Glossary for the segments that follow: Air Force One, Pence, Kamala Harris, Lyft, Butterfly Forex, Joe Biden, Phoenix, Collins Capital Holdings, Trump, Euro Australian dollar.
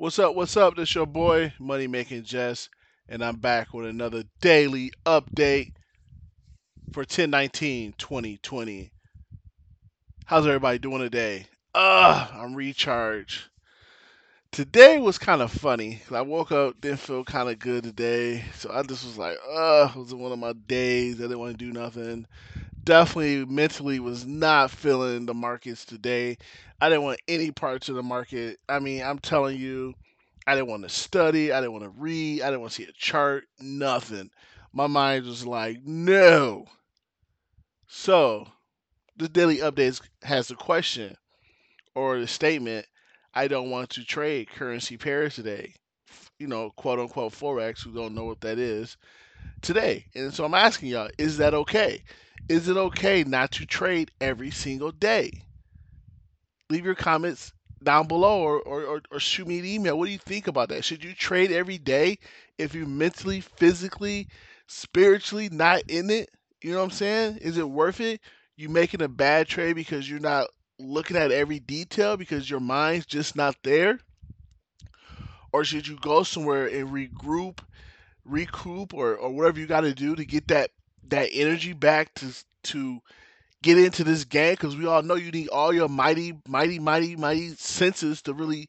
What's up? What's up? This your boy, Money Making Jess, and I'm back with another daily update for 10/19/2020. How's everybody doing today? I'm recharged. Today was kind of funny. I woke up, didn't feel kind of good today, so I just was like, it was one of my days. I didn't want to do nothing. Definitely mentally was not feeling the markets today. I didn't want any parts of the market. I mean, I'm telling you, I didn't want to study. I didn't want to read. I didn't want to see a chart. Nothing. My mind was like, no. So, this daily update has the question or the statement, I don't want to trade currency pairs today. You know, quote unquote Forex, who don't know what that is, today. And so I'm asking y'all, is that okay? Is it okay not to trade every single day? Leave your comments down below or shoot me an email. What do you think about that? Should you trade every day if you're mentally, physically, spiritually not in it? You know what I'm saying? Is it worth it? You making a bad trade because you're not looking at every detail because your mind's just not there? Or should you go somewhere and regroup or whatever you got to do to get that energy back to get into this game, because we all know you need all your mighty senses to really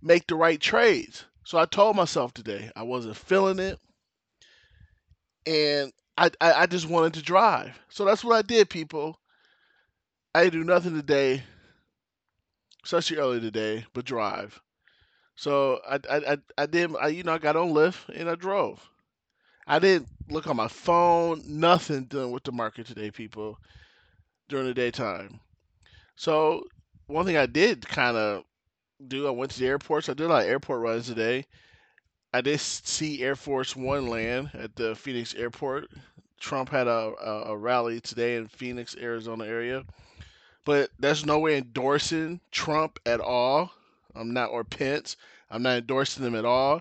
make the right trades. So I told myself today I wasn't feeling it, and I just wanted to drive. So that's what I did, people. I didn't do nothing today, especially early today, but drive. So I got on Lyft and I drove. I didn't look on my phone, nothing doing with the market today, people, during the daytime. So one thing I did kind of do, I went to the airport. So I did a lot of airport runs today. I did see Air Force One land at the Phoenix airport. Trump had a rally today in Phoenix, Arizona area. But that's no way endorsing Trump at all. Or Pence. I'm not endorsing them at all.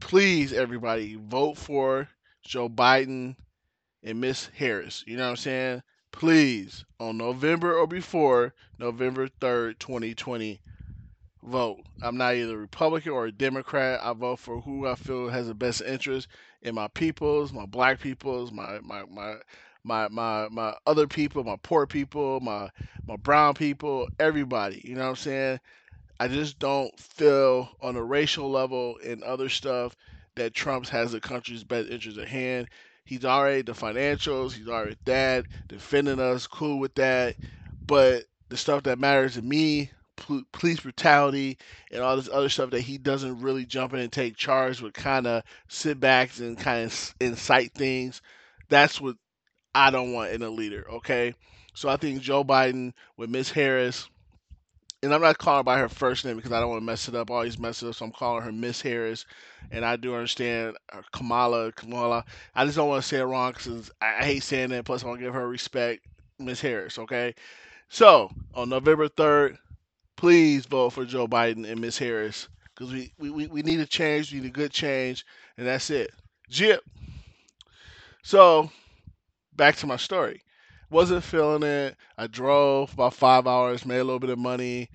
Please, everybody, vote for Joe Biden and Miss Harris. You know what I'm saying? Please, on November or before November 3rd, 2020, vote. I'm not either a Republican or a Democrat. I vote for who I feel has the best interest in my peoples, my black peoples, my other people, my poor people, my brown people, everybody. You know what I'm saying? I just don't feel on a racial level and other stuff that Trump has the country's best interest at hand. He's already the financials. He's already that, defending us, cool with that. But the stuff that matters to me, police brutality and all this other stuff that he doesn't really jump in and take charge with, kind of sit back and kind of incite things. That's what I don't want in a leader, okay? So I think Joe Biden with Ms. Harris, and I'm not calling her by her first name because I don't want to mess it up. I always mess it up, so I'm calling her Miss Harris. And I do understand Kamala. I just don't want to say it wrong because I hate saying that. Plus, I want to give her respect, Miss Harris, okay? So, on November 3rd, please vote for Joe Biden and Miss Harris because we need a change. We need a good change, and that's it. Jip. So, back to my story. Wasn't feeling it. I drove about 5 hours, made a little bit of money.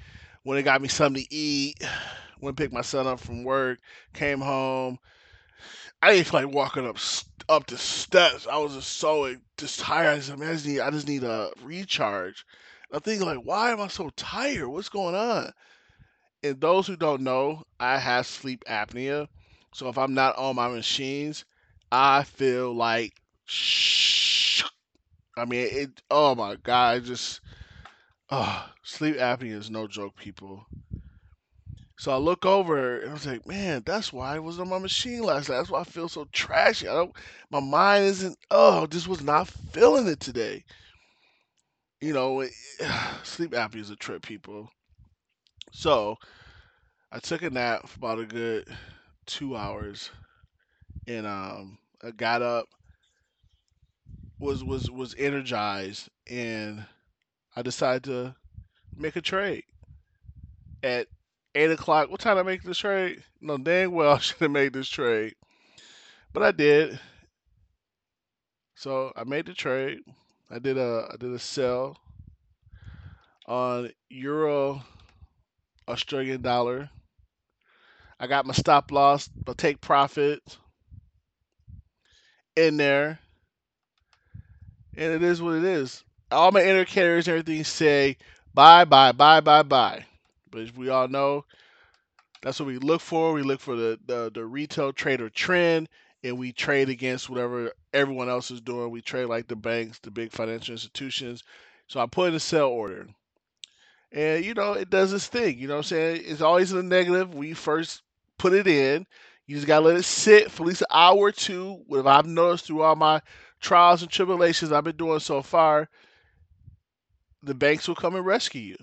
Went and got me something to eat. Went and picked my son up from work. Came home. I didn't feel like walking up the steps. I was just so tired. I just need a recharge. I'm thinking, like, why am I so tired? What's going on? And those who don't know, I have sleep apnea. So if I'm not on my machines, I feel like oh my God, sleep apnea is no joke, people. So I look over and I was like, man, that's why I was on my machine last night. That's why I feel so trashy. My mind isn't, just was not feeling it today. You know, sleep apnea is a trip, people. So I took a nap for about a good 2 hours and I got up. Was energized, and I decided to make a trade at 8 o'clock. What time did I make this trade? No, dang well I should have made this trade, but I did. So I made the trade. I did a sell on Euro Australian dollar I got my stop loss, but take profit in there. And it is what it is. All my indicators and everything say buy, buy, buy, buy, buy. But as we all know, that's what we look for. We look for the retail trader trend, and we trade against whatever everyone else is doing. We trade like the banks, the big financial institutions. So I put in a sell order. And, you know, it does its thing. You know what I'm saying? It's always in the negative. We first put it in. You just got to let it sit for at least an hour or two. What I've noticed through all my trials and tribulations I've been doing so far, the banks will come and rescue you.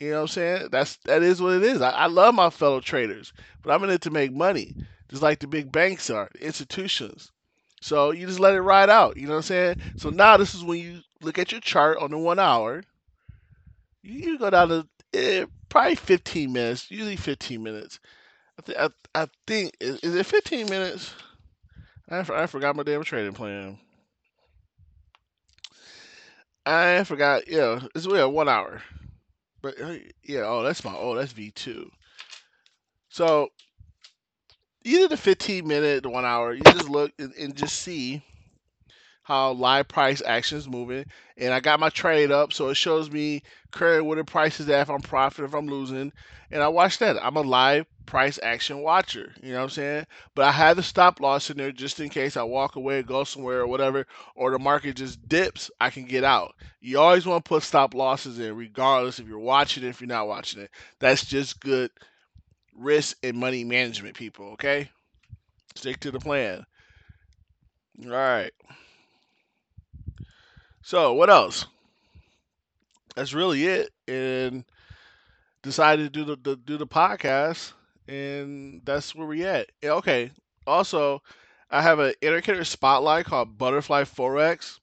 You know what I'm saying? That is what it is. I love my fellow traders, but I'm in it to make money, just like the big banks are, the institutions. So you just let it ride out. You know what I'm saying? So now this is when you look at your chart on the 1 hour. You go down to probably 15 minutes, usually 15 minutes. I think, is it 15 minutes? I forgot my damn trading plan. I forgot, yeah, it's 1 hour. But yeah, that's V2. So either the 15 minute, the 1 hour, you just look and just see how live price action is moving. And I got my trade up, so it shows me current where the price is at, if I'm profiting, if I'm losing. And I watch that. I'm a live price action watcher. You know what I'm saying? But I had the stop loss in there just in case I walk away, go somewhere or whatever, or the market just dips, I can get out. You always want to put stop losses in, regardless if you're watching it, if you're not watching it. That's just good risk and money management, people, okay? Stick to the plan. All right. So what else? That's really it. And decided to do the podcast, and that's where we at. Yeah, okay. Also, I have an indicator spotlight called Butterfly Forex,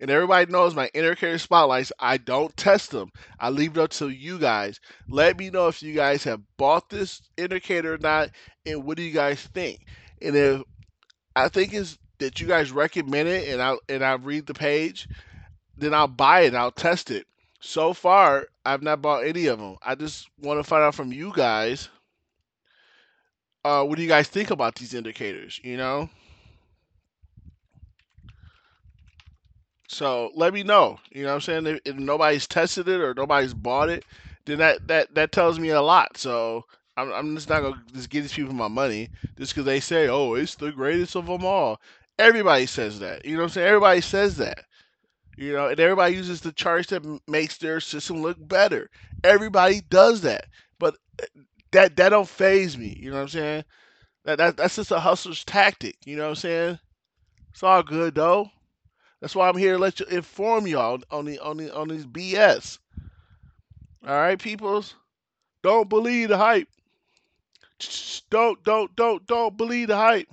and everybody knows my indicator spotlights. I don't test them. I leave it up to you guys. Let me know if you guys have bought this indicator or not, and what do you guys think? And if I think is that you guys recommend it, and I read the page, then I'll buy it. And I'll test it. So far, I've not bought any of them. I just want to find out from you guys, what do you guys think about these indicators? You know, so let me know. You know what I'm saying? If nobody's tested it or nobody's bought it, then that tells me a lot. So I'm just not gonna just give these people my money just because they say, oh, it's the greatest of them all. Everybody says that. You know what I'm saying? Everybody says that. You know, and everybody uses the charts that makes their system look better. Everybody does that. But that don't faze me. You know what I'm saying? That's just a hustler's tactic. You know what I'm saying? It's all good though. That's why I'm here to let you inform y'all on these BS. All right, peoples. Don't believe the hype. Don't believe the hype.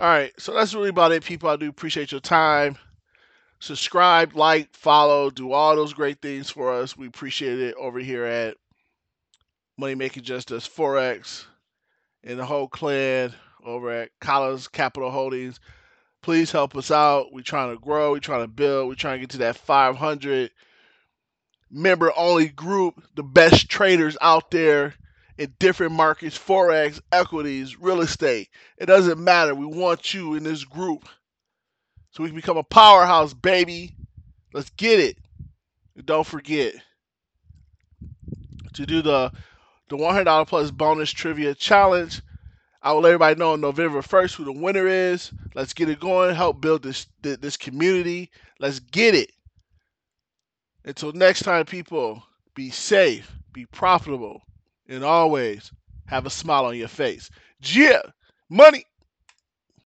All right, so that's really about it, people. I do appreciate your time. Subscribe, like, follow, do all those great things for us. We appreciate it over here at Money Making Just Us Forex and the whole clan over at Collins Capital Holdings. Please help us out. We're trying to grow. We're trying to build. We're trying to get to that 500 member-only group, the best traders out there in different markets, forex, equities, real estate. It doesn't matter. We want you in this group so we can become a powerhouse, baby. Let's get it. And don't forget to do the $100 plus bonus trivia challenge. I will let everybody know on November 1st who the winner is. Let's get it going. Help build this community. Let's get it. Until next time, people, be safe, be profitable, and always have a smile on your face. Yeah, money.